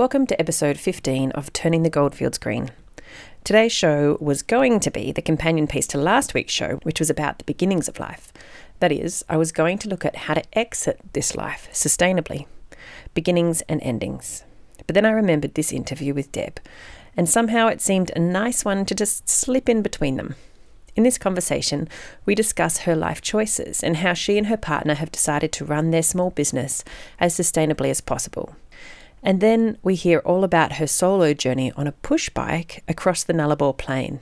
Welcome to episode 15 of Turning the Goldfields Green. Today's show was going to be the companion piece to last week's show, which was about the beginnings of life. That is, I was going to look at how to exit this life sustainably, beginnings and endings. But then I remembered this interview with Deb, and somehow it seemed a nice one to just slip in between them. In this conversation, we discuss her life choices and how she and her partner have decided to run their small business as sustainably as possible. And then we hear all about her solo journey on a push bike across the Nullarbor Plain.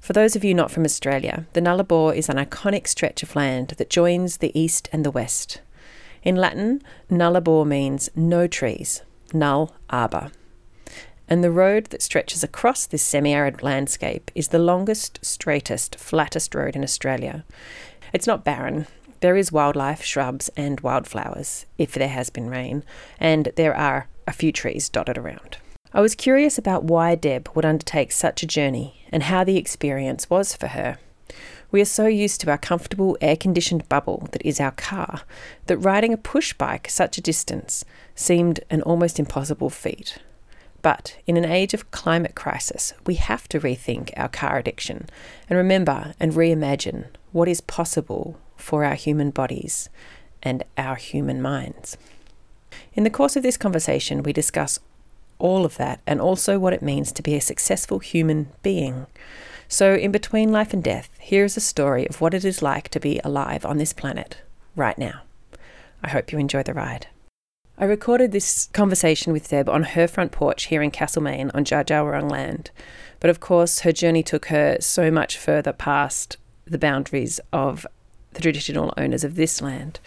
For those of you not from Australia, the Nullarbor is an iconic stretch of land that joins the east and the west. In Latin, Nullarbor means no trees, null arbor. And the road that stretches across this semi-arid landscape is the longest, straightest, flattest road in Australia. It's not barren. There is wildlife, shrubs and wildflowers, if there has been rain, and there are a few trees dotted around. I was curious about why Deb would undertake such a journey and how the experience was for her. We are so used to our comfortable air-conditioned bubble that is our car that riding a push bike such a distance seemed an almost impossible feat. But in an age of climate crisis, we have to rethink our car addiction and remember and reimagine what is possible for our human bodies and our human minds. In the course of this conversation, we discuss all of that and also what it means to be a successful human being. So in between life and death, here is a story of what it is like to be alive on this planet right now. I hope you enjoy the ride. I recorded this conversation with Deb on her front porch here in Castlemaine on Dja Dja Wurrung land. But of course, her journey took her so much further past the boundaries of the traditional owners of this land.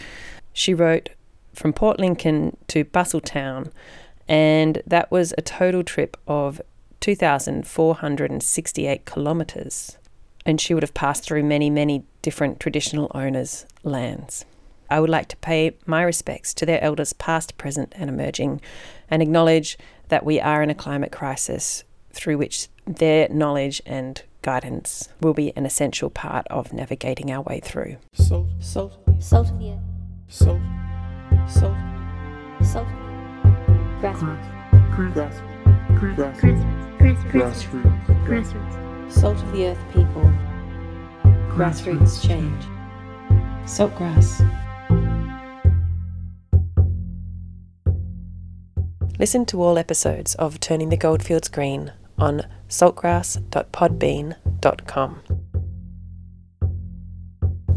She wrote from Port Lincoln to Bustle Town, and that was a total trip of 2,468 kilometres. And she would have passed through many, many different traditional owners' lands. I would like to pay my respects to their elders past, present and emerging, and acknowledge that we are in a climate crisis through which their knowledge and guidance will be an essential part of navigating our way through. Grassroots. Salt of the earth people. Grassroots change. Saltgrass. Listen to all episodes of Turning the Goldfields Green on saltgrass.podbean.com.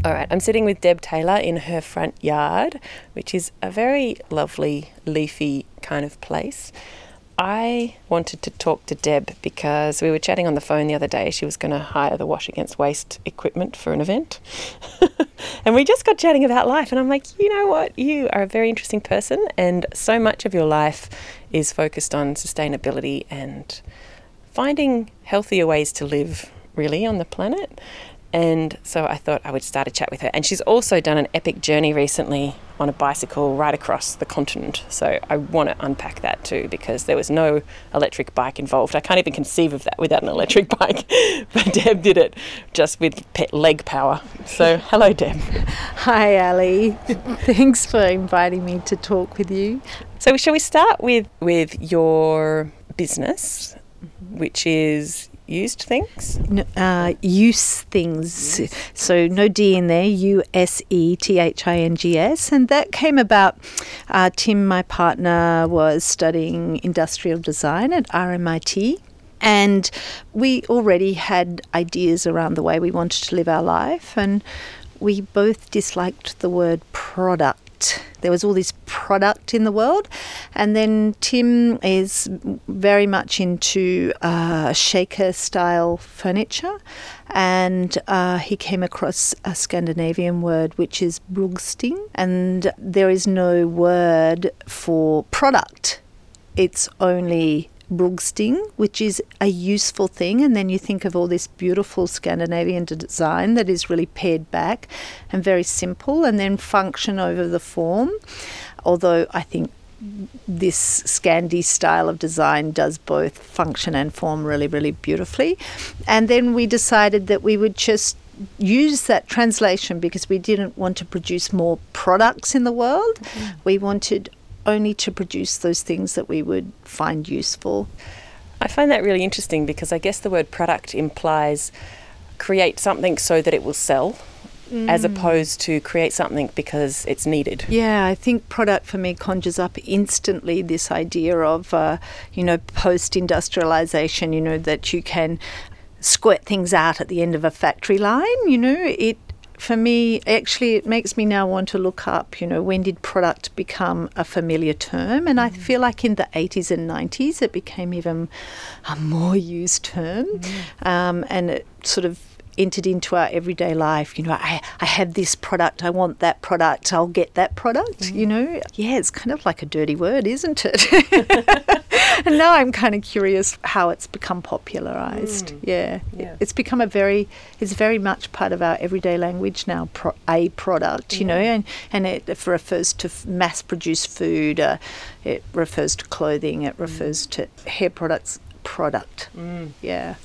All right, I'm sitting with Deb Taylor in her front yard, which is a very lovely, leafy kind of place. I wanted to talk to Deb because we were chatting on the phone the other day. She was going to hire the Wash Against Waste equipment for an event. And we just got chatting about life. And I'm like, you know what? You are a very interesting person. And so much of your life is focused on sustainability and finding healthier ways to live, really, on the planet. And so I thought I would start a chat with her. And she's also done an epic journey recently on a bicycle right across the continent. So I want to unpack that too, because there was no electric bike involved. I can't even conceive of that without an electric bike. But Deb did it just with leg power. So hello, Deb. Hi, Ali. Thanks for inviting me to talk with you. So shall we start with your business, which is useThings? useThings. Yes. So no D in there, useThings. And that came about, Tim, my partner, was studying industrial design at RMIT. And we already had ideas around the way we wanted to live our life. And we both disliked the word product. There was all this product in the world. And then Tim is very much into shaker-style furniture. And he came across a Scandinavian word, which is brugsting. And there is no word for product. It's only brugsting, which is a useful thing. And then you think of all this beautiful Scandinavian design that is really pared back and very simple, and then function over the form. Although I think this Scandi style of design does both function and form really, really beautifully. And then we decided that we would just use that translation because we didn't want to produce more products in the world. Mm-hmm. We wanted only to produce those things that we would find useful. I find that really interesting because I guess the word product implies create something so that it will sell, as opposed to create something because it's needed. Yeah, I think product for me conjures up instantly this idea of, post-industrialisation, that you can squirt things out at the end of a factory line, it. For me, actually, it makes me now want to look up, when did product become a familiar term? And I feel like in the 80s and 90s, it became even a more used term. And it sort of entered into our everyday life. I have this product, I want that product, I'll get that product, Yeah, it's kind of like a dirty word, isn't it? And now I'm kind of curious how it's become popularised. Yeah. It's very much part of our everyday language now, a product, and it refers to mass-produced food, it refers to clothing, it refers to hair products, product. Yeah.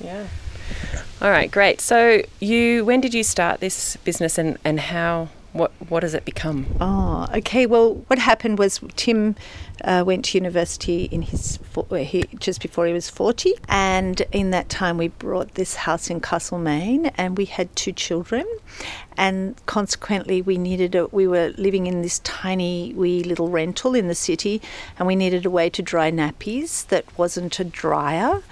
All right, great. So when did you start this business and how... What has it become? Oh, okay. Well, what happened was Tim went to university just before he was 40, and in that time we bought this house in Castlemaine, and we had 2 children, and consequently we were living in this tiny wee little rental in the city, and we needed a way to dry nappies that wasn't a dryer,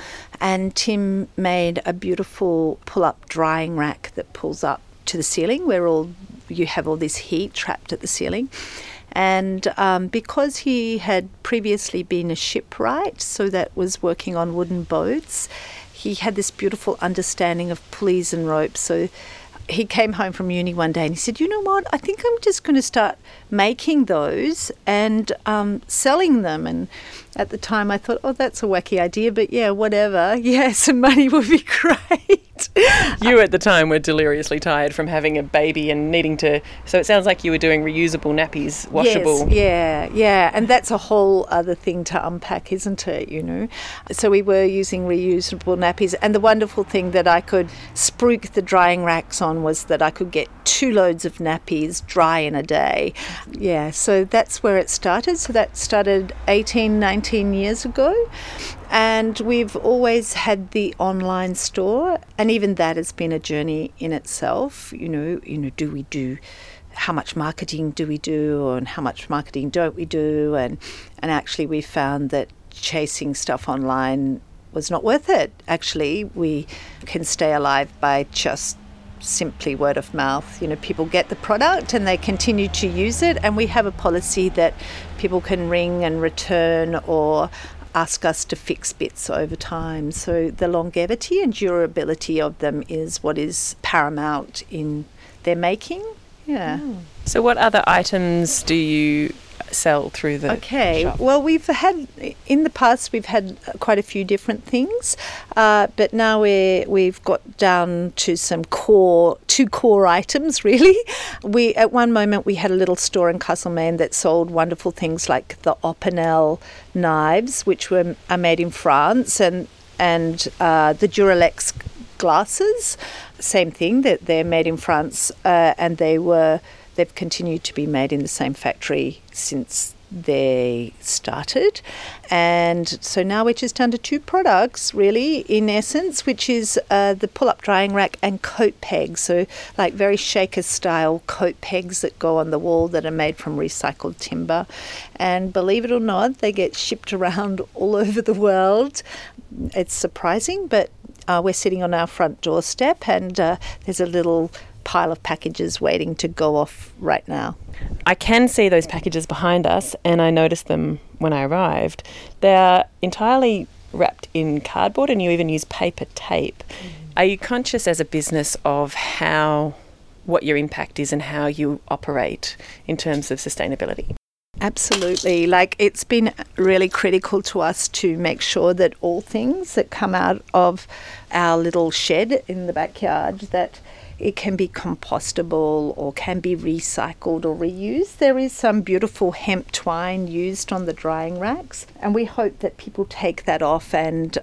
and Tim made a beautiful pull-up drying rack that pulls up to the ceiling where you have all this heat trapped at the ceiling. And because he had previously been a shipwright, so that was working on wooden boats, he had this beautiful understanding of pulleys and ropes. So he came home from uni one day and he said, you know what, I think I'm just going to start making those and selling them. And at the time I thought, oh, that's a wacky idea, but yeah, whatever. Yeah, some money would be great. You at the time were deliriously tired from having a baby and needing to... So it sounds like you were doing reusable nappies, washable. Yes, yeah. And that's a whole other thing to unpack, isn't it, So we were using reusable nappies. And the wonderful thing that I could spruik the drying racks on was that I could get 2 loads of nappies dry in a day. Yeah, so that's where it started. So that started 18, 19 years ago. And we've always had the online store, and even that has been a journey in itself. How much marketing do we do, and how much marketing don't we do? And actually, we found that chasing stuff online was not worth it. Actually, we can stay alive by just simply word of mouth. People get the product and they continue to use it, and we have a policy that people can ring and return or ask us to fix bits over time. So the longevity and durability of them is what is paramount in their making. Yeah. So what other items do you sell through the shop? Well, in the past we've had quite a few different things, but now we've got down to some two core items really. We at one moment we had a little store in Castlemaine that sold wonderful things like the Opinel knives, which are made in France, and the Duralex glasses, same thing, that they're made in France, and they've continued to be made in the same factory since they started. And so now we're just under 2 products really, in essence, which is the pull-up drying rack and coat pegs, so like very shaker style coat pegs that go on the wall that are made from recycled timber. And believe it or not, they get shipped around all over the world. It's surprising, but we're sitting on our front doorstep, and there's a little pile of packages waiting to go off right now. I can see those packages behind us, and I noticed them when I arrived. They're entirely wrapped in cardboard, and you even use paper tape. Are you conscious as a business of what your impact is and how you operate in terms of sustainability? Absolutely. It's been really critical to us to make sure that all things that come out of our little shed in the backyard, that it can be compostable or can be recycled or reused. There is some beautiful hemp twine used on the drying racks, and we hope that people take that off and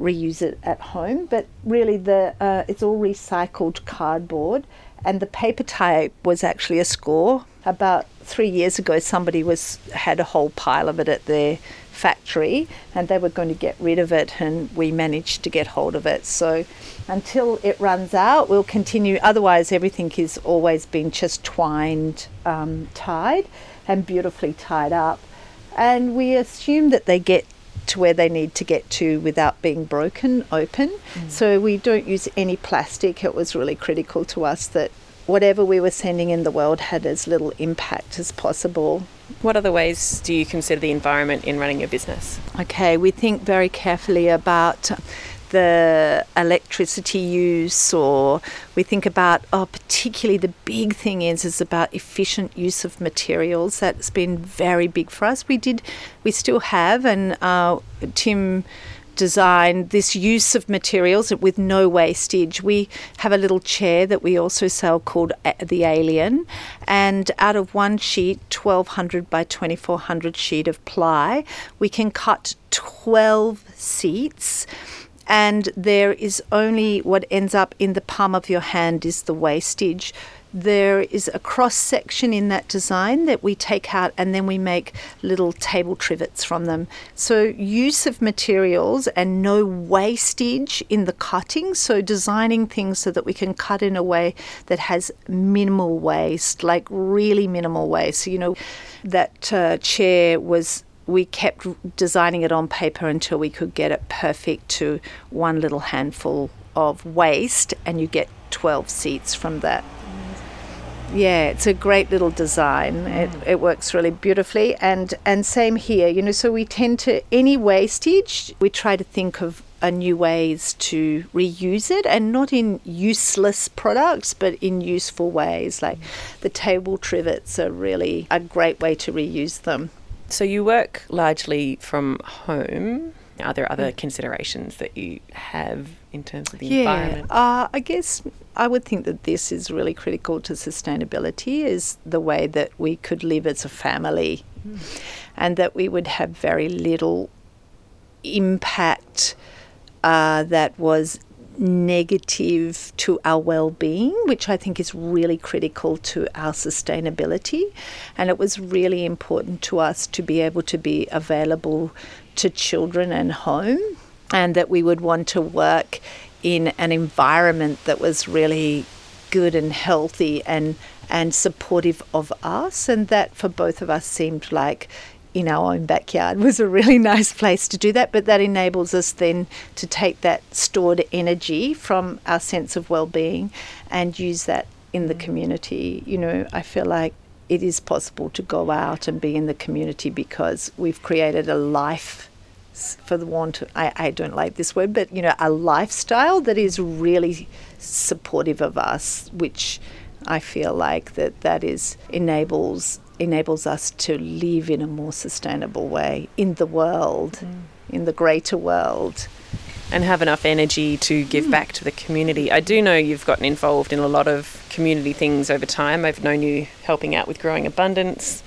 reuse it at home. But really, it's all recycled cardboard, And the paper type was actually a score. About 3 years ago, somebody had a whole pile of it at their factory, and they were going to get rid of it, and we managed to get hold of it. So until it runs out, we'll continue. Otherwise, everything is always been just twined, tied, and beautifully tied up. And we assume that they get to where they need to get to without being broken open. Mm. So we don't use any plastic. It was really critical to us that whatever we were sending in the world had as little impact as possible. What other ways do you consider the environment in running your business? Okay, we think very carefully about the electricity use, or we think about, particularly the big thing is about efficient use of materials. That's been very big for us. We still have, and Tim designed this use of materials with no wastage. We have a little chair that we also sell called the Alien, and out of one sheet, 1200 by 2400 sheet of ply, we can cut 12 seats. And there is only what ends up in the palm of your hand is the wastage. There is a cross section in that design that we take out, and then we make little table trivets from them. So use of materials and no wastage in the cutting. So designing things so that we can cut in a way that has minimal waste, like really minimal waste. So, that chair we kept designing it on paper until we could get it perfect to one little handful of waste, and you get 12 seats from that. Yeah, it's a great little design. It works really beautifully. And same here, so we tend to, any wastage, we try to think of new ways to reuse it, and not in useless products but in useful ways. Like the table trivets are really a great way to reuse them. So you work largely from home. Are there other considerations that you have in terms of the environment? I guess I would think that this is really critical to sustainability, is the way that we could live as a family, and that we would have very little impact that was negative to our well-being, which I think is really critical to our sustainability. And it was really important to us to be able to be available to children and home, and that we would want to work in an environment that was really good and healthy and supportive of us. And that for both of us seemed like in our own backyard was a really nice place to do that. But that enables us then to take that stored energy from our sense of well-being and use that in the community. I feel like it is possible to go out and be in the community because we've created a life, for the want of, I don't like this word, but a lifestyle that is really supportive of us, which I feel like that is enables us to live in a more sustainable way in the world, in the greater world. And have enough energy to give back to the community. I do know you've gotten involved in a lot of community things over time. I've known you helping out with Growing Abundance.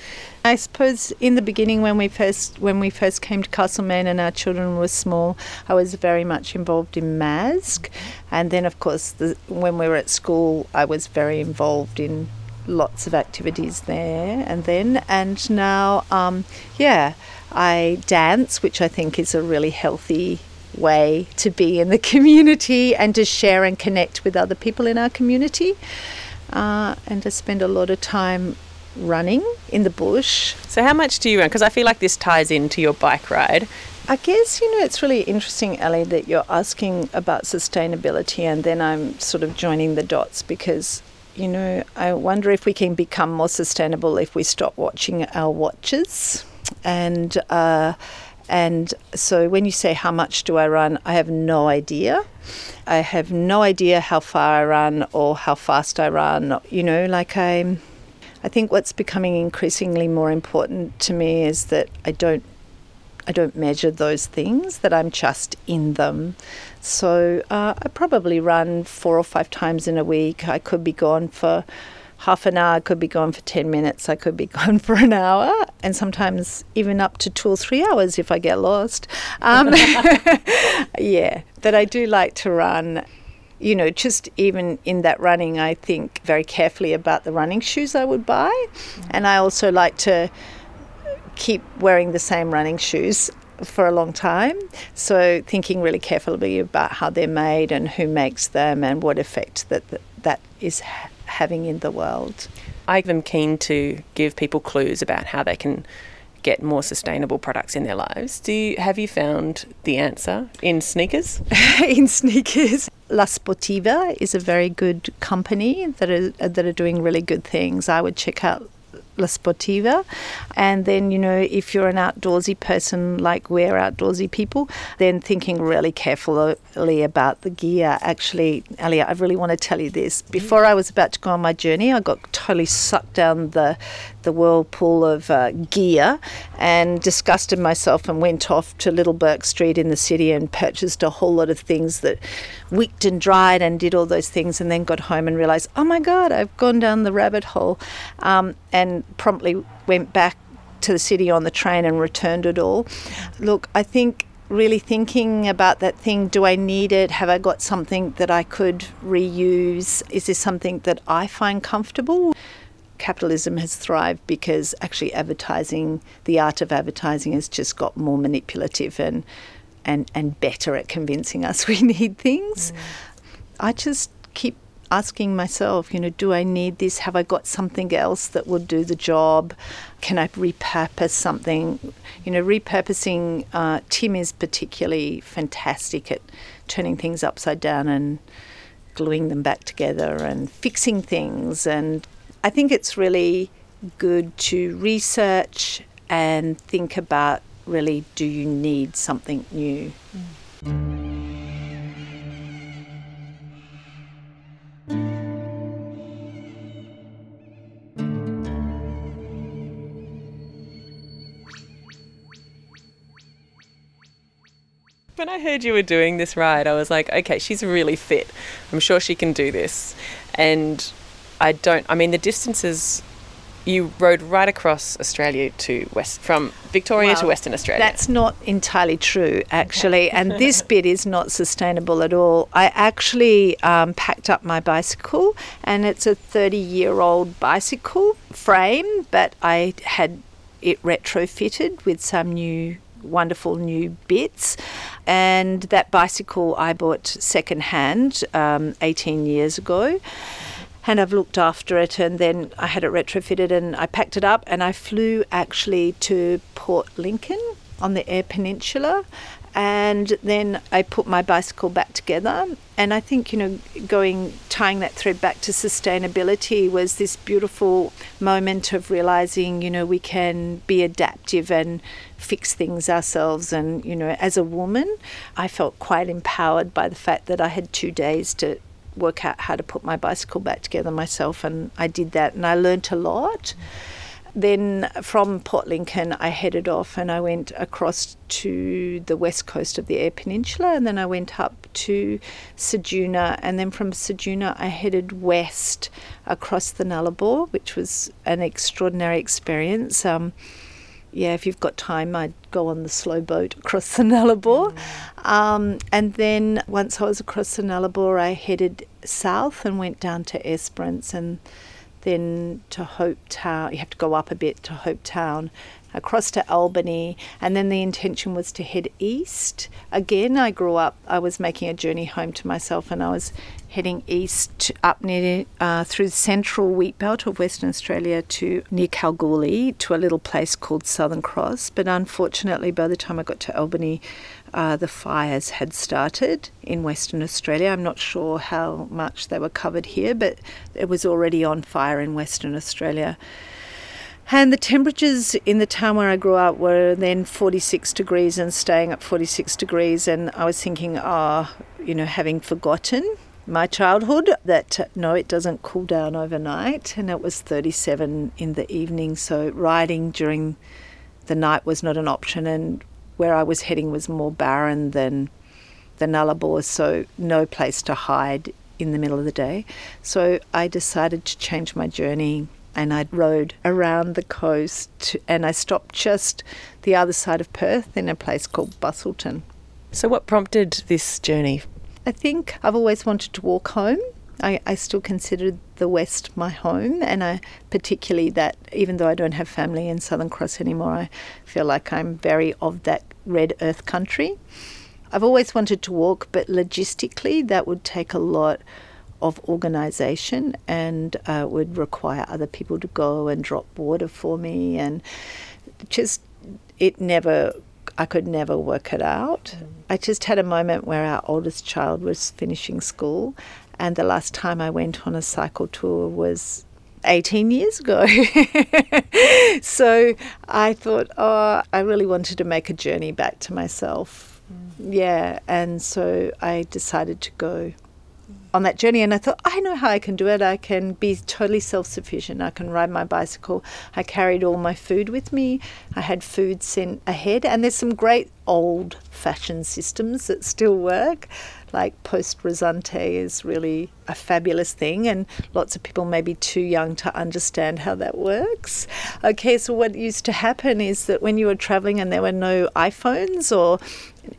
I suppose in the beginning when we first came to Castlemaine and our children were small, I was very much involved in MASC. And then, of course, when we were at school, I was very involved in lots of activities there and now. I dance, which I think is a really healthy way to be in the community and to share and connect with other people in our community. And I spend a lot of time running in the bush. So how much do you run? Because I feel like this ties into your bike ride. I guess, it's really interesting, Ali, that you're asking about sustainability, and then I'm sort of joining the dots because, I wonder if we can become more sustainable if we stop watching our watches. And so when you say how much do I run, I have no idea. I have no idea how far I run or how fast I run. I think what's becoming increasingly more important to me is that I don't measure those things, that I'm just in them. So I probably run 4 or 5 times in a week. I could be gone for half an hour, I could be gone for 10 minutes, I could be gone for an hour, and sometimes even up to 2 or 3 hours if I get lost. Yeah, but I do like to run. you know, just even in that running, I think very carefully about the running shoes I would buy. Mm. And I also like to keep wearing the same running shoes for a long time. So thinking really carefully about how they're made and who makes them and what effect that is having in the world. I am keen to give people clues about how they can get more sustainable products in their lives. Have you found the answer in sneakers? In sneakers. La Sportiva is a very good company that are doing really good things. I would check out La Sportiva. And then, you know, if you're an outdoorsy person, like we're outdoorsy people, then thinking really carefully about the gear. Actually, Ali, I really want to tell you this. Before I was about to go on my journey, I got totally sucked down the whirlpool of gear and disgusted myself and went off to Little Bourke Street in the city and purchased a whole lot of things that wicked and dried and did all those things, and then got home and realised, oh my God, I've gone down the rabbit hole, and promptly went back to the city on the train and returned it all. Look, I think really thinking about that thing, do I need it? Have I got something that I could reuse? Is this something that I find comfortable? Capitalism has thrived because actually advertising, the art of advertising, has just got more manipulative and better at convincing us we need things. Mm. I just keep asking myself, you know, do I need this? Have I got something else that will do the job? Can I repurpose something? You know, repurposing, Tim is particularly fantastic at turning things upside down and gluing them back together and fixing things. And I think it's really good to research and think about, really, do you need something new? Mm. When I heard you were doing this ride, I was like, okay, she's really fit. I'm sure she can do this. And the distances, you rode right across Australia to from Victoria to Western Australia. That's not entirely true, actually. And this bit is not sustainable at all. I actually packed up my bicycle, and it's a 30-year-old bicycle frame, but I had it retrofitted with some new wonderful new bits, and that bicycle I bought secondhand 18 years ago, and I've looked after it, and then I had it retrofitted, and I packed it up, and I flew actually to Port Lincoln on the Eyre Peninsula, and then I put my bicycle back together. And I think, you know, tying that thread back to sustainability was this beautiful moment of realizing, you know, we can be adaptive and fix things ourselves. And, you know, as a woman, I felt quite empowered by the fact that I had 2 days to work out how to put my bicycle back together myself, and I did that, and I learnt a lot. Then from Port Lincoln, I headed off, and I went across to the west coast of the Eyre Peninsula, and then I went up to Ceduna, and then from Ceduna I headed west across the Nullarbor, which was an extraordinary experience. If you've got time, I'd go on the slow boat across the Nullarbor. Mm. And then once I was across the Nullarbor, I headed south and went down to Esperance, and then to Hope Town. You have to go up a bit to Hope Town, across to Albany, and then the intention was to head east. Again, I was making a journey home to myself, and I was heading east up near through the central wheatbelt of Western Australia to near Kalgoorlie, to a little place called Southern Cross. But unfortunately, by the time I got to Albany, the fires had started in Western Australia. I'm not sure how much they were covered here, but it was already on fire in Western Australia. And the temperatures in the town where I grew up were then 46 degrees and staying at 46 degrees. And I was thinking, having forgotten my childhood, that no, it doesn't cool down overnight. And it was 37 in the evening. So riding during the night was not an option. And where I was heading was more barren than the Nullarbor, so no place to hide in the middle of the day. So I decided to change my journey, and I rode around the coast, and I stopped just the other side of Perth in a place called Bustleton. So what prompted this journey? I think I've always wanted to walk home. I still considered the West my home, and I particularly that even though I don't have family in Southern Cross anymore, I feel like I'm very of that red earth country. I've always wanted to walk, but logistically that would take a lot of organisation and would require other people to go and drop water for me, and just I could never work it out. I just had a moment where our oldest child was finishing school, and the last time I went on a cycle tour was 18 years ago. So I thought, I really wanted to make a journey back to myself. Yeah, and so I decided to go on that journey, and I thought, I know how I can do it. I can be totally self-sufficient. I can ride my bicycle. I carried all my food with me. I had food sent ahead, and there's some great old-fashioned systems that still work, like post risante is really a fabulous thing, and lots of people may be too young to understand how that works. Okay, so what used to happen is that when you were travelling and there were no iPhones or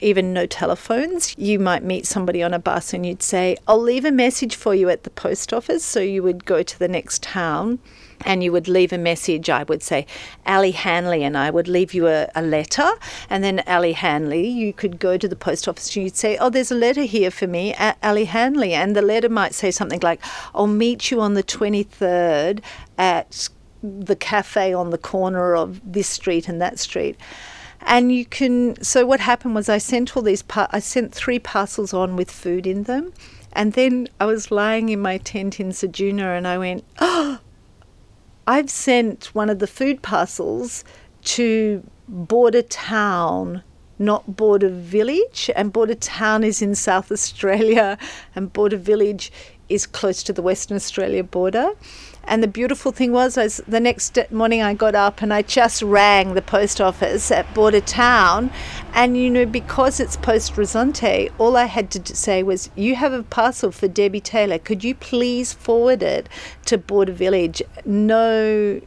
even no telephones, you might meet somebody on a bus and you'd say, I'll leave a message for you at the post office. So you would go to the next town and you would leave a message. I would say, Ali Hanley, and I would leave you a letter. And then Ali Hanley, you could go to the post office and you'd say, there's a letter here for me, Ali Hanley. And the letter might say something like, I'll meet you on the 23rd at the cafe on the corner of this street and that street. And you can, so what happened was I sent 3 parcels on with food in them. And then I was lying in my tent in Ceduna and I went, I've sent one of the food parcels to Border Town, not Border Village. And Border Town is in South Australia and Border Village is close to the Western Australia border. And the beautiful thing was, the next morning I got up and I just rang the post office at Border Town. And, because it's post risante, all I had to say was, you have a parcel for Deb Taylor. Could you please forward it to Border Village? No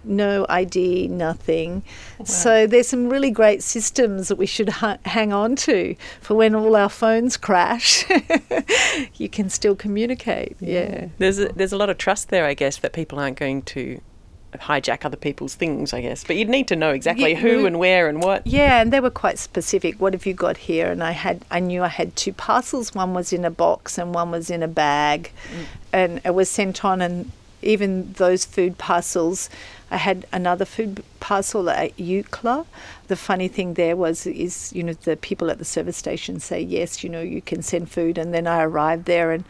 ID, nothing. Wow. So there's some really great systems that we should hang on to for when all our phones crash. You can still communicate, yeah. There's a lot of trust there, I guess, that people aren't going to hijack other people's things, I guess. But you'd need to know exactly who and where and what. Yeah, and they were quite specific. What have you got here? And I knew I had 2 parcels. One was in a box and one was in a bag. Mm. And it was sent on, and even those food parcels, I had another food parcel at Eucla. The funny thing there is the people at the service station say, yes, you can send food. And then I arrived there and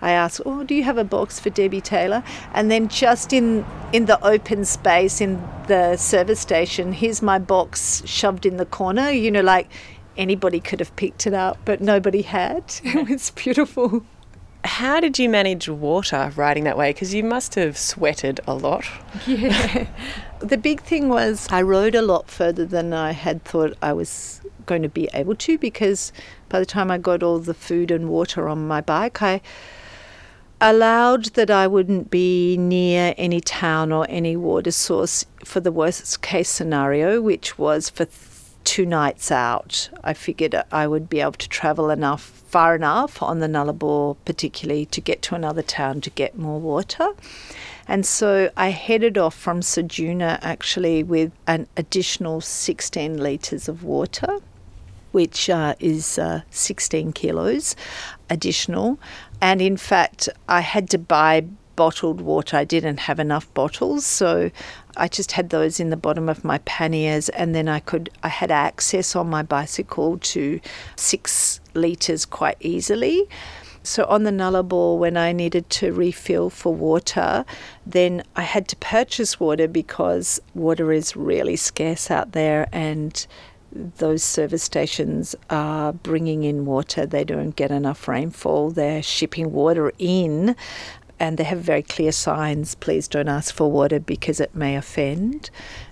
I asked, do you have a box for Deb Taylor? And then just in the open space in the service station, here's my box shoved in the corner, like anybody could have picked it up, but nobody had. It was beautiful. How did you manage water riding that way? Because you must have sweated a lot. Yeah. The big thing was I rode a lot further than I had thought I was going to be able to, because by the time I got all the food and water on my bike, I allowed that I wouldn't be near any town or any water source for the worst case scenario, which was for 2 nights out. I figured I would be able to travel far enough on the Nullarbor particularly to get to another town to get more water. And so I headed off from Ceduna actually with an additional 16 litres of water, which is 16 kilos additional. And in fact, I had to buy bottled water. I didn't have enough bottles, so I just had those in the bottom of my panniers, and then I had access on my bicycle to 6 litres quite easily. So on the Nullarbor, when I needed to refill for water, then I had to purchase water because water is really scarce out there, and those service stations are bringing in water. They don't get enough rainfall. They're shipping water in, and they have very clear signs, please don't ask for water because it may offend.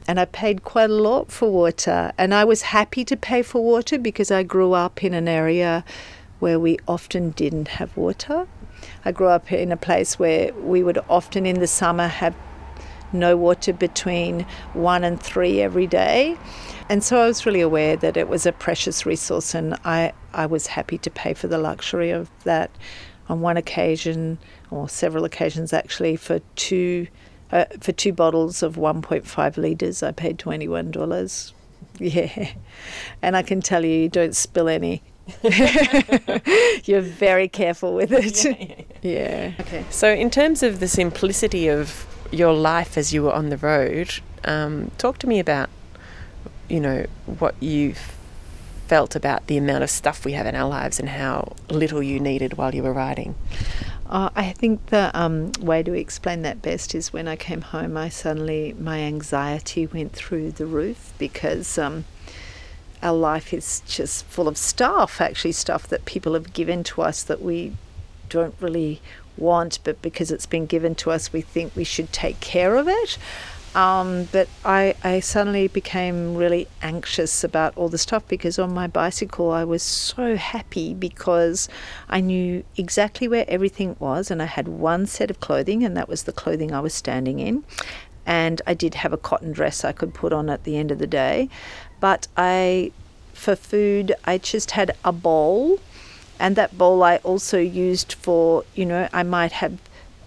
And I paid quite a lot for water. And I was happy to pay for water because I grew up in an area where we often didn't have water. I grew up in a place where we would often in the summer have no water between 1 and 3 every day. And so I was really aware that it was a precious resource, and I I was happy to pay for the luxury of that. On one occasion, or several occasions actually, for two bottles of 1.5 litres, I paid $21. Yeah. And I can tell you, you don't spill any. You're very careful with it. Yeah. Okay. So in terms of the simplicity of your life as you were on the road, talk to me about, you know, what you felt about the amount of stuff we have in our lives and how little you needed while you were riding. I think the way to explain that best is when I came home, my anxiety went through the roof because our life is just full of stuff, actually stuff that people have given to us that we don't really want, but because it's been given to us, we think we should take care of it. But I suddenly became really anxious about all the stuff because on my bicycle I was so happy because I knew exactly where everything was and I had one set of clothing and that was the clothing I was standing in. And I did have a cotton dress I could put on at the end of the day. But for food, I just had a bowl, and that bowl I also used for, you know, I might have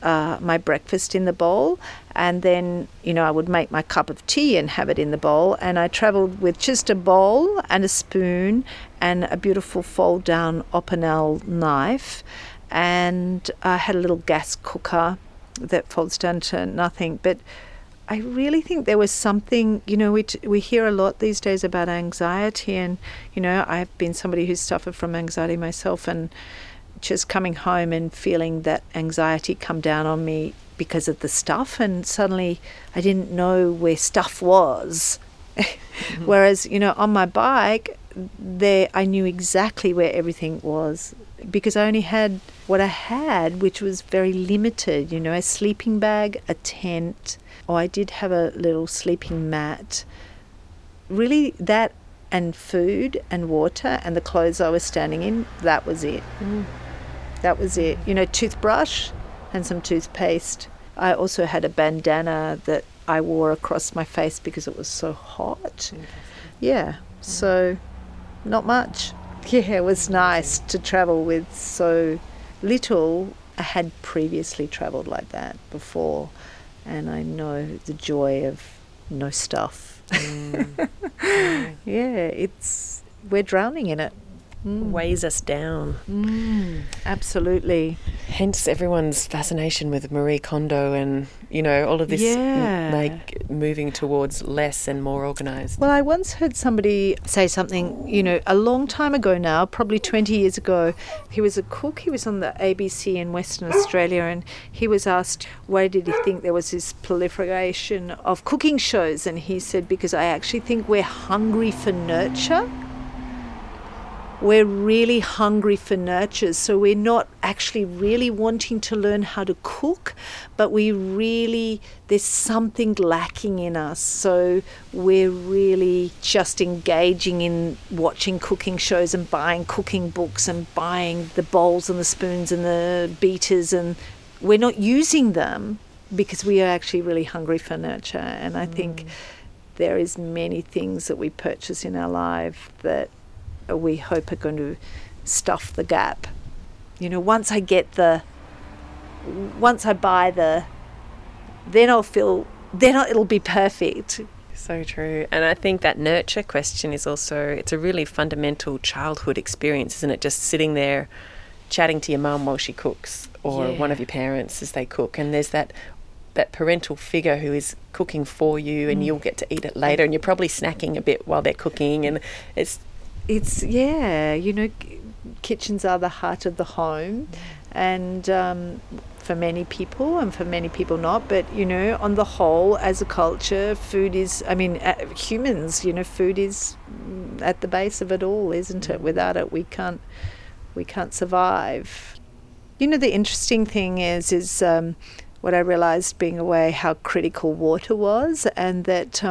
my breakfast in the bowl, and then, you know, I would make my cup of tea and have it in the bowl. And I travelled with just a bowl and a spoon and a beautiful fold down Opinel knife, and I had a little gas cooker that folds down to nothing. But I really think there was something, you know, we hear a lot these days about anxiety, and, you know, I've been somebody who's suffered from anxiety myself, and just coming home and feeling that anxiety come down on me because of the stuff, and suddenly I didn't know where stuff was. Mm-hmm. Whereas, you know, on my bike there I knew exactly where everything was because I only had what I had, which was very limited, you know, a sleeping bag, a tent, or I did have a little sleeping mat, really, that and food and water and the clothes I was standing in. That was it. Mm. That was it. You know, toothbrush and some toothpaste. I also had a bandana that I wore across my face because it was so hot. Yeah, so not much. Yeah, it was nice to travel with so little. I had previously travelled like that before, and I know the joy of no stuff. Mm. Yeah, we're drowning in it. Mm. Weighs us down. Mm, absolutely. Hence everyone's fascination with Marie Kondo and, you know, all of this, like moving towards less and more organised. Well, I once heard somebody say something, you know, a long time ago now, probably 20 years ago. He was a cook. He was on the ABC in Western Australia, and he was asked, why did he think there was this proliferation of cooking shows? And he said, because I actually think we're hungry for nurture. We're really hungry for nurture, so we're not actually really wanting to learn how to cook, but we really, there's something lacking in us, so we're really just engaging in watching cooking shows and buying cooking books and buying the bowls and the spoons and the beaters, and we're not using them because we are actually really hungry for nurture. And I think there is many things that we purchase in our life that we hope are going to stuff the gap. You know, once I buy the, then it'll be perfect. So true. And I think that nurture question is also, it's a really fundamental childhood experience, isn't it? Just sitting there chatting to your mum while she cooks, or one of your parents as they cook. And there's that parental figure who is cooking for you, and you'll get to eat it later, and you're probably snacking a bit while they're cooking. And it's you know, kitchens are the heart of the home, and for many people and for many people not, but, you know, on the whole, as a culture, food is, humans, you know, food is at the base of it all, isn't it? Without it, we can't survive. You know, the interesting thing is what I realised being away, how critical water was, and that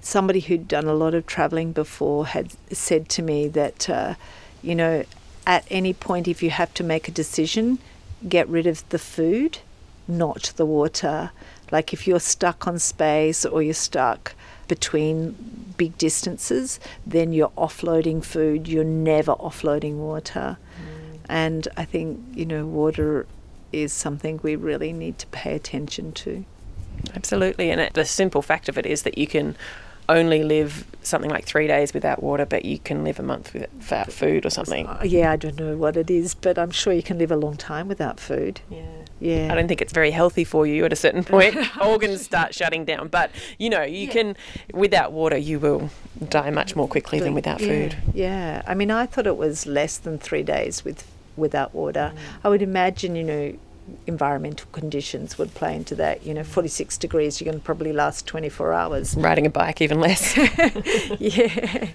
somebody who'd done a lot of travelling before had said to me that, you know, at any point if you have to make a decision, get rid of the food, not the water. Like if you're stuck on space or you're stuck between big distances, then you're offloading food, you're never offloading water. And I think, you know, water is something we really need to pay attention to. Absolutely. And the simple fact of it is that you can only live something like 3 days without water, but you can live a month without food or something. Yeah, I don't know what it is, but I'm sure you can live a long time without food. Yeah. I don't think it's very healthy for you at a certain point. Organs start shutting down. But, you know, you can, without water, you will die much more quickly than without food. Yeah. I mean, I thought it was less than 3 days without water. I would imagine, you know, environmental conditions would play into that. You know, 46 degrees, you're going to probably last 24 hours. Riding a bike, even less. Yeah.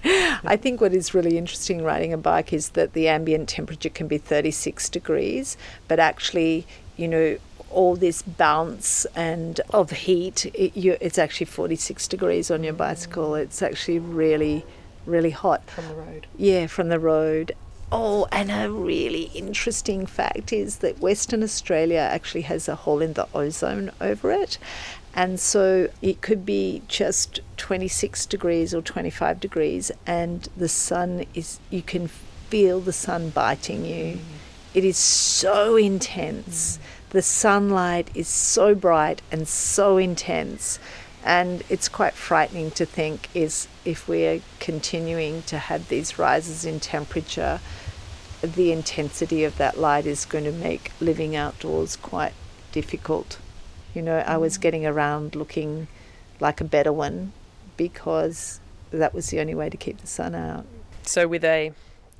I think what is really interesting riding a bike is that the ambient temperature can be 36 degrees, but actually, you know, all this bounce and of heat, it's actually 46 degrees on your bicycle. It's actually really, really hot. From the road. Yeah, from the road. Oh, and a really interesting fact is that Western Australia actually has a hole in the ozone over it. And so it could be just 26 degrees or 25 degrees and the sun is, you can feel the sun biting you. It is so intense. The sunlight is so bright and so intense. And it's quite frightening to think is if we're continuing to have these rises in temperature, the intensity of that light is going to make living outdoors quite difficult. You know, I was getting around looking like a Bedouin because that was the only way to keep the sun out. So with a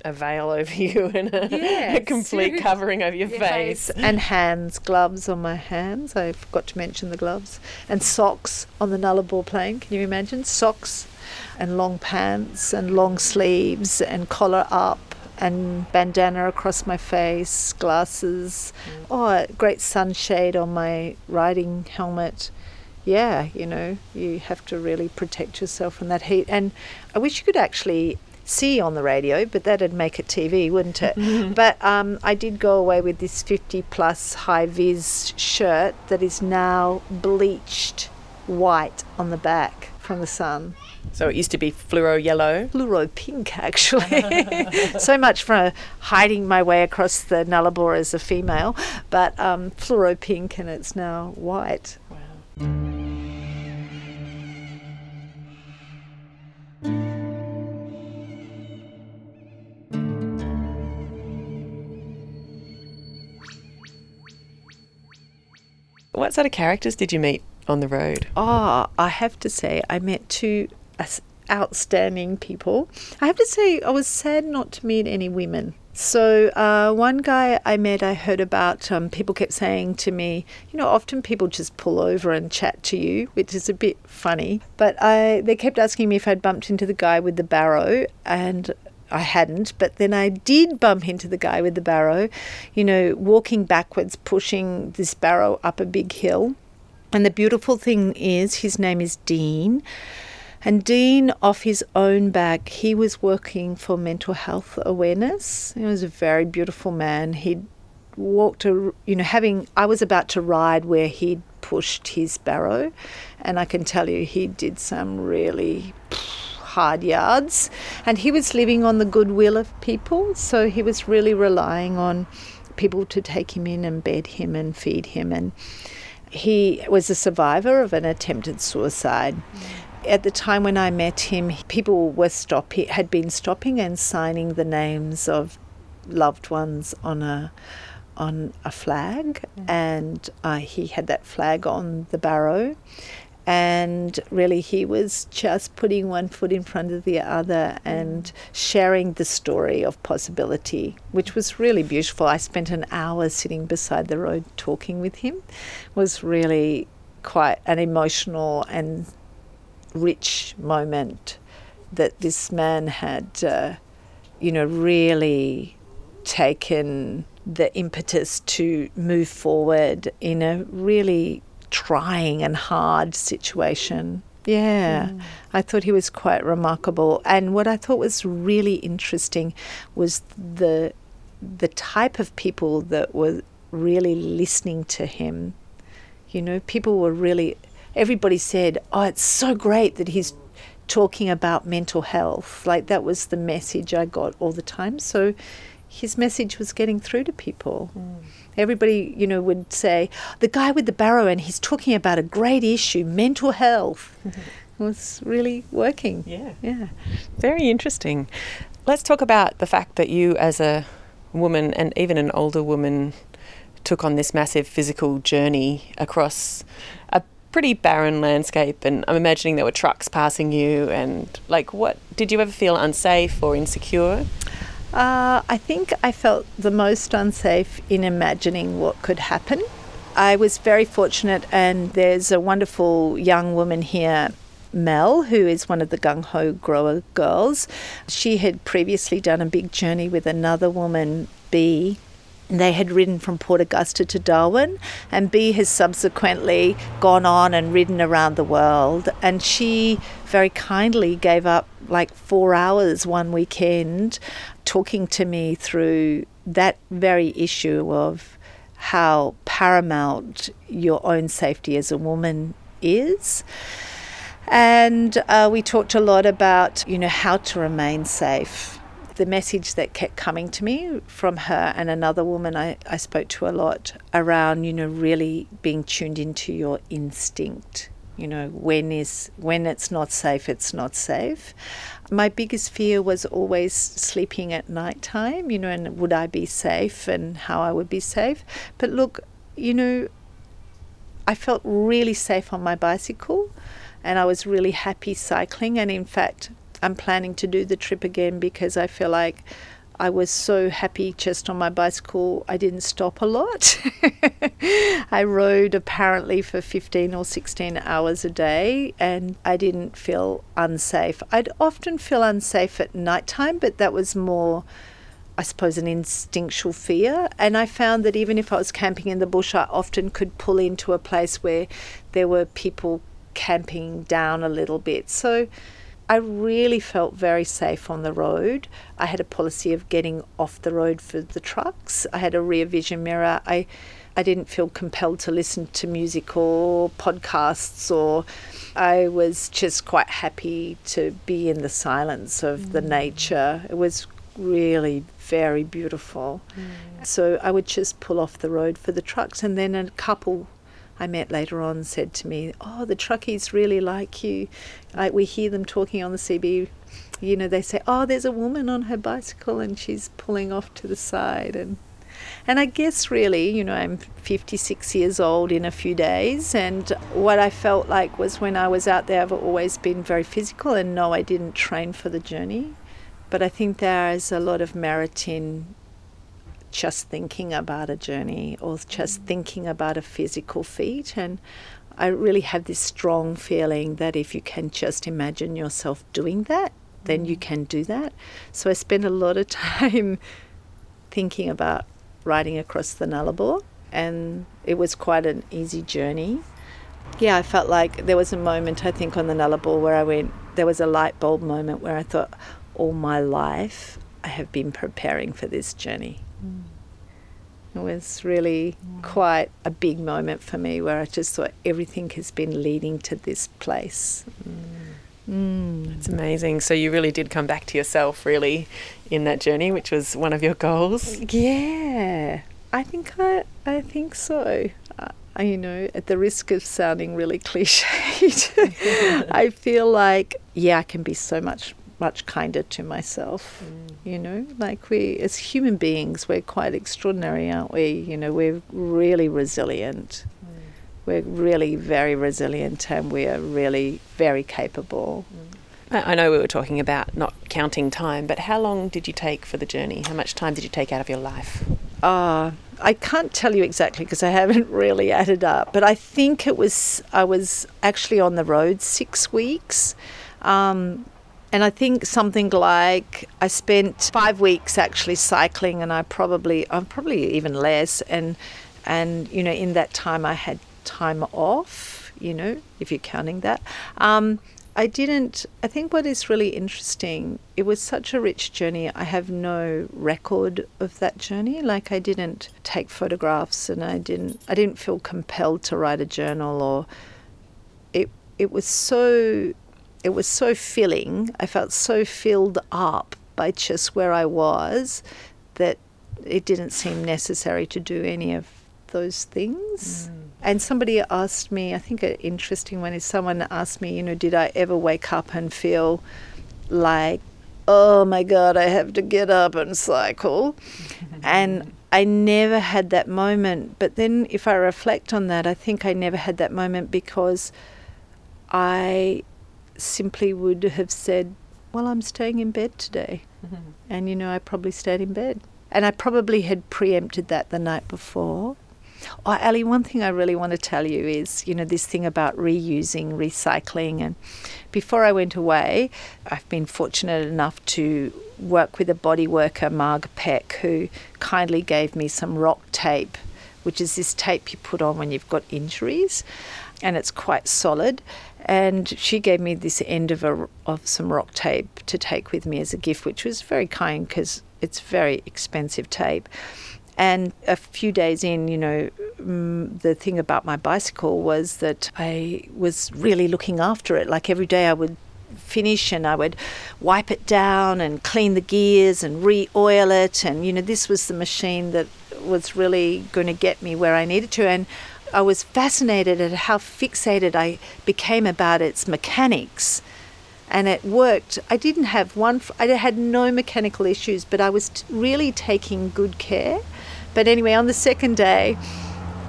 veil over you and a complete covering over your face. And hands, gloves on my hands. I forgot to mention the gloves. And socks on the Nullarbor Plain. Can you imagine? Socks and long pants and long sleeves and collar up and bandana across my face, glasses. Oh, a great sunshade on my riding helmet. Yeah, you know, you have to really protect yourself from that heat. And I wish you could actually see on the radio, but that'd make it TV, wouldn't it? But I did go away with this 50-plus high-vis shirt that is now bleached white on the back from the sun. So it used to be fluoro yellow? Fluoro pink, actually. So much for hiding my way across the Nullarbor as a female, but fluoro pink, and it's now white. Wow. What sort of characters did you meet on the road? Oh, I have to say I met two outstanding people. I have to say I was sad not to meet any women. So one guy I met, I heard about, people kept saying to me, you know, often people just pull over and chat to you, which is a bit funny. But they kept asking me if I'd bumped into the guy with the barrow, and I hadn't, but then I did bump into the guy with the barrow, you know, walking backwards, pushing this barrow up a big hill. And the beautiful thing is his name is Dean. And Dean, off his own back, he was working for mental health awareness. He was a very beautiful man. He'd walked, I was about to ride where he'd pushed his barrow. And I can tell you he did some really hard yards, and he was living on the goodwill of people, so he was really relying on people to take him in and bed him and feed him. And he was a survivor of an attempted suicide. At the time when I met him, people had been stopping and signing the names of loved ones on a flag, and he had that flag on the barrow. And really he was just putting one foot in front of the other and sharing the story of possibility, which was really beautiful. I spent an hour sitting beside the road talking with him. It was really quite an emotional and rich moment that this man had, really taken the impetus to move forward in a really trying and hard situation. Yeah. I thought he was quite remarkable. And what I thought was really interesting was the type of people that were really listening to him. You know, people were really, everybody said, oh, it's so great that he's talking about mental health. Like, that was the message I got all the time. So his message was getting through to people. Mm. Everybody, you know, would say, the guy with the barrow, and he's talking about a great issue, mental health. Mm-hmm. It was really working. Yeah. Yeah. Very interesting. Let's talk about the fact that you, as a woman, and even an older woman, took on this massive physical journey across a pretty barren landscape, and I'm imagining there were trucks passing you, and like, what did you ever feel unsafe or insecure? I think I felt the most unsafe in imagining what could happen. I was very fortunate, and there's a wonderful young woman here, Mel, who is one of the gung-ho grower girls. She had previously done a big journey with another woman, Bea. They had ridden from Port Augusta to Darwin, and Bea has subsequently gone on and ridden around the world. And she very kindly gave up like 4 hours one weekend talking to me through that very issue of how paramount your own safety as a woman is. And we talked a lot about, you know, how to remain safe. The message that kept coming to me from her and another woman I spoke to a lot around, you know, really being tuned into your instinct. You know, when it's not safe, it's not safe. My biggest fear was always sleeping at nighttime, you know, and would I be safe and how I would be safe. But look, you know, I felt really safe on my bicycle, and I was really happy cycling, and in fact I'm planning to do the trip again because I feel like I was so happy just on my bicycle. I didn't stop a lot. I rode apparently for 15 or 16 hours a day, and I didn't feel unsafe. I'd often feel unsafe at nighttime, but that was more, I suppose, an instinctual fear. And I found that even if I was camping in the bush, I often could pull into a place where there were people camping down a little bit. So I really felt very safe on the road. I had a policy of getting off the road for the trucks. I had a rear vision mirror. I didn't feel compelled to listen to music or podcasts, or I was just quite happy to be in the silence of the nature. It was really very beautiful. So I would just pull off the road for the trucks, and then a couple I met later on said to me, oh, the truckies really like you. Like, we hear them talking on the CB, you know, they say, oh, there's a woman on her bicycle and she's pulling off to the side. And I guess really, you know, I'm 56 years old in a few days, and what I felt like was when I was out there, I've always been very physical, and no, I didn't train for the journey. But I think there is a lot of merit in just thinking about a journey or just thinking about a physical feat. And I really have this strong feeling that if you can just imagine yourself doing that, then you can do that. So I spent a lot of time thinking about riding across the Nullarbor, and it was quite an easy journey. Yeah, I felt like there was a moment, I think, on the Nullarbor where I went, there was a light bulb moment where I thought, all my life I have been preparing for this journey. It was really quite a big moment for me where I just thought everything has been leading to this place. That's amazing. So you really did come back to yourself really in that journey, which was one of your goals. Yeah, I think so. You know, at the risk of sounding really cliched, I feel like, yeah, I can be so much kinder to myself, you know, like we, as human beings, we're quite extraordinary, aren't we? You know, we're really resilient. We're really very resilient, and we are really very capable. I know we were talking about not counting time, but how long did you take for the journey? How much time did you take out of your life? I can't tell you exactly because I haven't really added up, but I think it was, I was actually on the road 6 weeks. And I think something like I spent 5 weeks actually cycling, and I'm probably even less. And you know, in that time I had time off, you know, if you're counting that. I think what is really interesting, it was such a rich journey. I have no record of that journey. Like, I didn't take photographs, and I didn't feel compelled to write a journal, or it was so filling. I felt so filled up by just where I was that it didn't seem necessary to do any of those things. Mm. And somebody asked me, I think an interesting one is, someone asked me, did I ever wake up and feel like, oh my God, I have to get up and cycle? And I never had that moment. But then if I reflect on that, I think I never had that moment because I simply would have said, well, I'm staying in bed today. Mm-hmm. And, I probably stayed in bed. And I probably had preempted that the night before. Oh, Ali, one thing I really want to tell you is, this thing about reusing, recycling. And before I went away, I've been fortunate enough to work with a body worker, Marg Peck, who kindly gave me some rock tape, which is this tape you put on when you've got injuries, and it's quite solid. And she gave me this end of some rock tape to take with me as a gift, which was very kind because it's very expensive tape. And a few days in, the thing about my bicycle was that I was really looking after it. Like, every day I would finish and I would wipe it down and clean the gears and re-oil it. And, this was the machine that was really going to get me where I needed to. And I was fascinated at how fixated I became about its mechanics. And it worked. I had no mechanical issues, but I was really taking good care. But anyway, on the second day,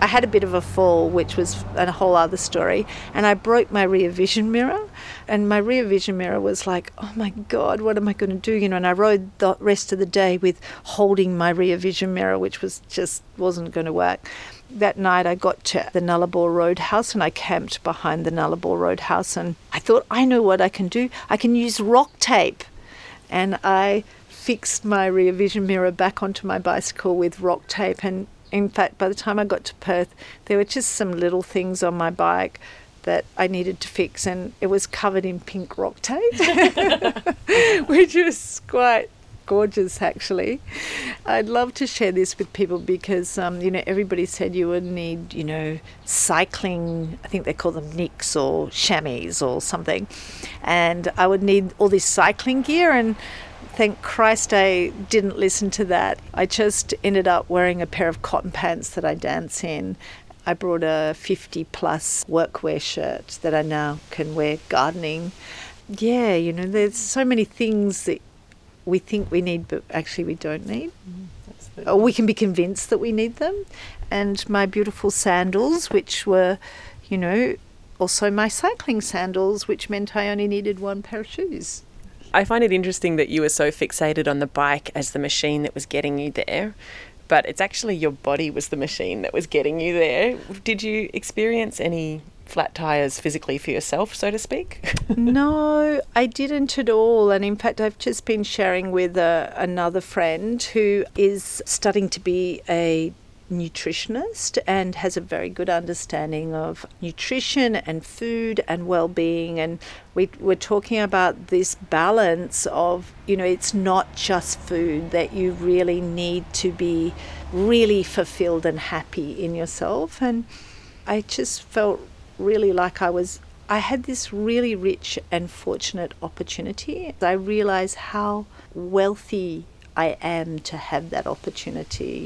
I had a bit of a fall, which was a whole other story. And I broke my rear vision mirror. And my rear vision mirror was like, oh my God, what am I going to do? And I rode the rest of the day with holding my rear vision mirror, which was just wasn't going to work. That night I got to the Nullarbor Roadhouse and I camped behind the Nullarbor Roadhouse. And I thought, I know what I can do. I can use rock tape. And I fixed my rear vision mirror back onto my bicycle with rock tape. And in fact, by the time I got to Perth, there were just some little things on my bike that I needed to fix, and it was covered in pink rock tape, which was quite gorgeous, actually. I'd love to share this with people because, everybody said you would need, cycling, I think they call them nicks or chamois or something, and I would need all this cycling gear, and thank Christ I didn't listen to that. I just ended up wearing a pair of cotton pants that I dance in. I brought a 50-plus workwear shirt that I now can wear gardening. Yeah, there's so many things that we think we need, but actually we don't need. Mm, or we can be convinced that we need them. And my beautiful sandals, which were, also my cycling sandals, which meant I only needed one pair of shoes. I find it interesting that you were so fixated on the bike as the machine that was getting you there, but it's actually your body was the machine that was getting you there. Did you experience any flat tires physically for yourself, so to speak? No, I didn't at all. And in fact, I've just been sharing with another friend who is studying to be a nutritionist and has a very good understanding of nutrition and food and well-being. And we're talking about this balance of, it's not just food, that you really need to be really fulfilled and happy in yourself. And I just felt really like I had this really rich and fortunate opportunity. I realised how wealthy I am to have that opportunity,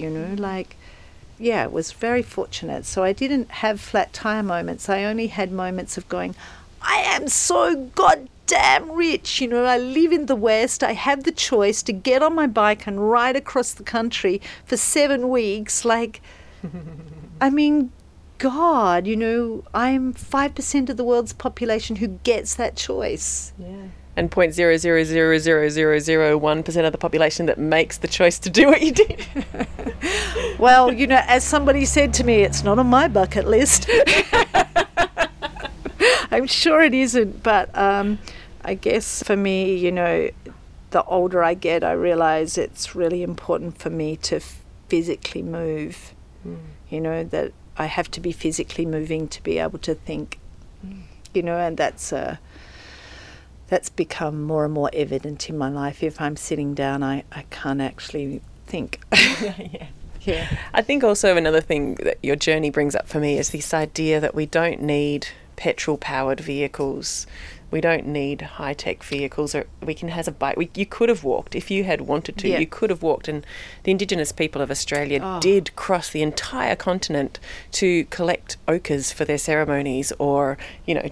yeah, it was very fortunate. So I didn't have flat tire moments. I only had moments of going, I am so goddamn rich. I live in the West. I have the choice to get on my bike and ride across the country for 7 weeks. Like, I mean, God, I'm 5% of the world's population who gets that choice. Yeah. And 0.00000001% of the population that makes the choice to do what you do. Well, as somebody said to me, it's not on my bucket list. I'm sure it isn't, but I guess for me, the older I get, I realise it's really important for me to physically move, that I have to be physically moving to be able to think, and that's that's become more and more evident in my life. If I'm sitting down, I can't actually think. Yeah. I think also another thing that your journey brings up for me is this idea that we don't need petrol-powered vehicles. We don't need high-tech vehicles. Or we can have a bike. You could have walked if you had wanted to. Yeah. You could have walked, and the Indigenous people of Australia did cross the entire continent to collect ochres for their ceremonies, or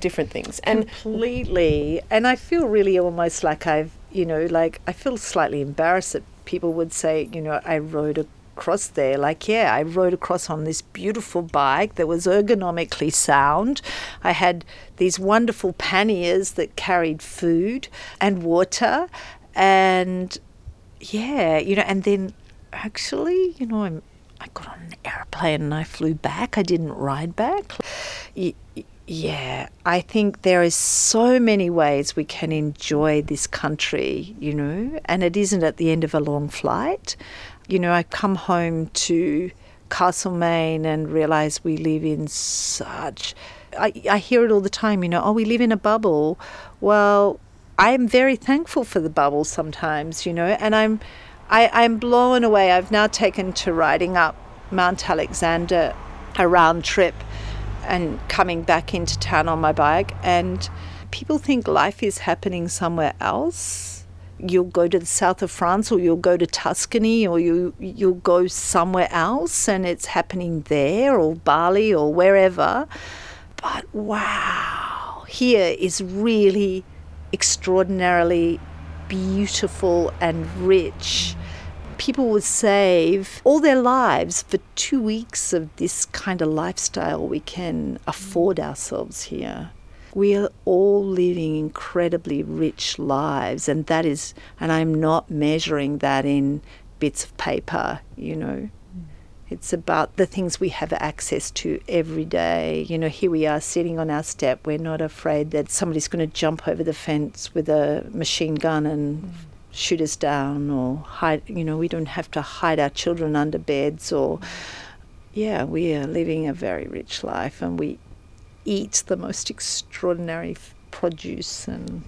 different things. And completely. And I feel really almost like I feel slightly embarrassed that people would say, I rode across there. I rode across on this beautiful bike that was ergonomically sound. I had these wonderful panniers that carried food and water, and and then actually, I got on an airplane and I flew back. I didn't ride back. Yeah, I think there is so many ways we can enjoy this country, and it isn't at the end of a long flight. I come home to Castlemaine and realise we live in such... I hear it all the time, we live in a bubble. Well, I am very thankful for the bubble sometimes, and I'm blown away. I've now taken to riding up Mount Alexander, a round trip, and coming back into town on my bike, and people think life is happening somewhere else. You'll go to the south of France, or you'll go to Tuscany, or you'll go somewhere else and it's happening there, or Bali, or wherever. But wow, here is really extraordinarily beautiful and rich. People would save all their lives for 2 weeks of this kind of lifestyle we can afford ourselves here. We are all living incredibly rich lives, and I'm not measuring that in bits of paper, It's about the things we have access to every day. Here we are sitting on our step. We're not afraid that somebody's going to jump over the fence with a machine gun and... shoot us down, or hide. We don't have to hide our children under beds, or we are living a very rich life, and we eat the most extraordinary produce, and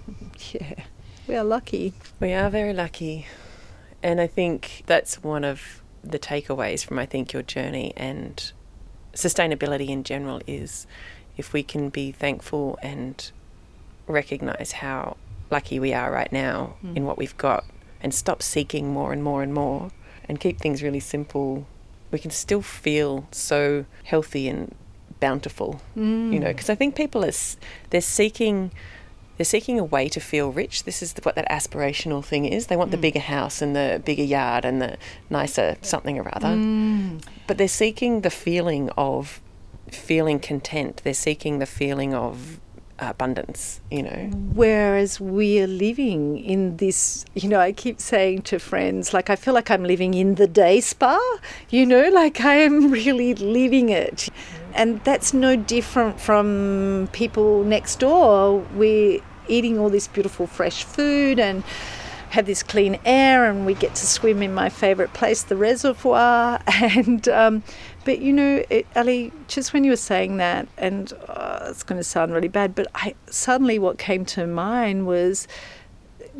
we are lucky. We are very lucky, and I think that's one of the takeaways from your journey and sustainability in general is if we can be thankful and recognise how lucky we are right now in what we've got, and stop seeking more and more and more, and keep things really simple, we can still feel so healthy and bountiful. Because I think people they're seeking a way to feel rich. This is what that aspirational thing is. They want the bigger house and the bigger yard and the nicer something or other, but they're seeking the feeling of feeling content. They're seeking the feeling of abundance, Whereas we are living in this, I keep saying to friends, I feel like I'm living in the day spa, I am really living it. And that's no different from people next door. We're eating all this beautiful fresh food and have this clean air, and we get to swim in my favourite place, the reservoir. And but Ali, just when you were saying that, and it's going to sound really bad, but suddenly what came to mind was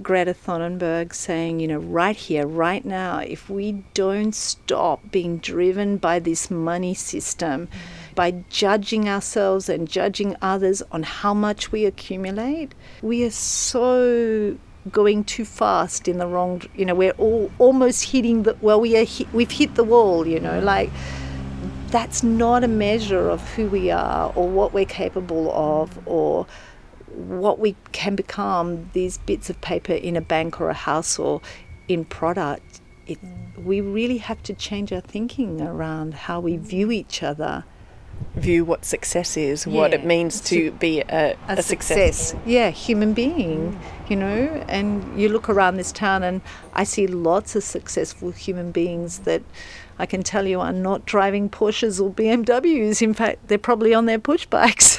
Greta Thunberg saying, right here, right now, if we don't stop being driven by this money system, by judging ourselves and judging others on how much we accumulate, we are so going too fast in the wrong, we're all almost hitting we've hit the wall, that's not a measure of who we are or what we're capable of or what we can become. These bits of paper in a bank or a house or in product, we really have to change our thinking around how we view each other. View what success is, what it means to be a success. Human being, and you look around this town and I see lots of successful human beings that I can tell you are not driving Porsches or BMWs. In fact, they're probably on their push bikes.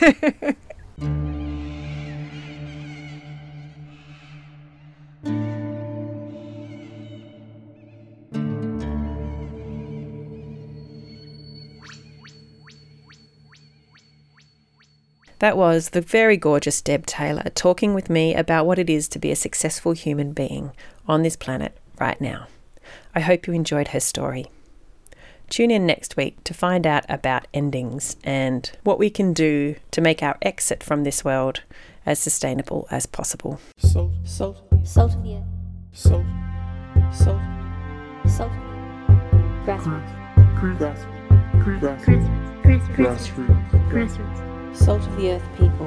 That was the very gorgeous Deb Taylor talking with me about what it is to be a successful human being on this planet right now. I hope you enjoyed her story. Tune in next week to find out about endings and what we can do to make our exit from this world as sustainable as possible. Salt, salt, salt, yeah. Salt, salt, salt, grassroots, grassroots, grassroots, grassroots, grassroots, salt of the earth people,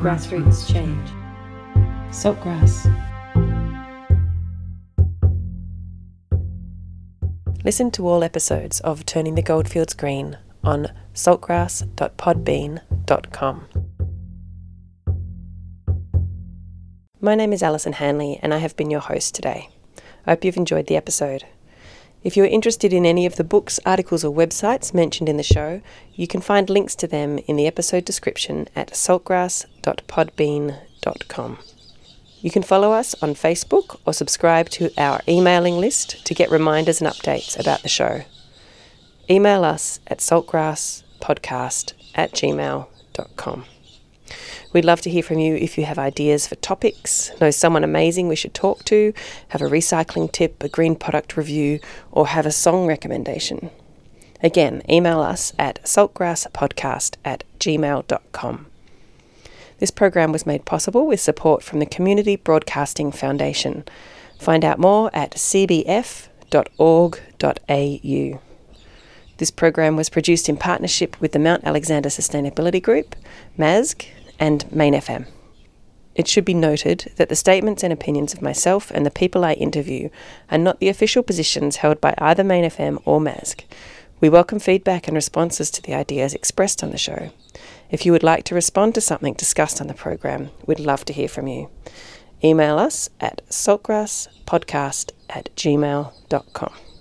grassroots change, saltgrass. Listen to all episodes of Turning the Goldfields Green on saltgrass.podbean.com. My name is Alison Hanley and I have been your host today. I hope you've enjoyed the episode. If you're interested in any of the books, articles or websites mentioned in the show, you can find links to them in the episode description at saltgrass.podbean.com. You can follow us on Facebook or subscribe to our emailing list to get reminders and updates about the show. Email us at saltgrasspodcast@gmail.com. We'd love to hear from you if you have ideas for topics, know someone amazing we should talk to, have a recycling tip, a green product review, or have a song recommendation. Again, email us at saltgrasspodcast@gmail.com. This program was made possible with support from the Community Broadcasting Foundation. Find out more at cbf.org.au. This program was produced in partnership with the Mount Alexander Sustainability Group, MASC, and Maine FM. It should be noted that the statements and opinions of myself and the people I interview are not the official positions held by either Maine FM or MASC. We welcome feedback and responses to the ideas expressed on the show. If you would like to respond to something discussed on the program, we'd love to hear from you. Email us at saltgrasspodcast@gmail.com.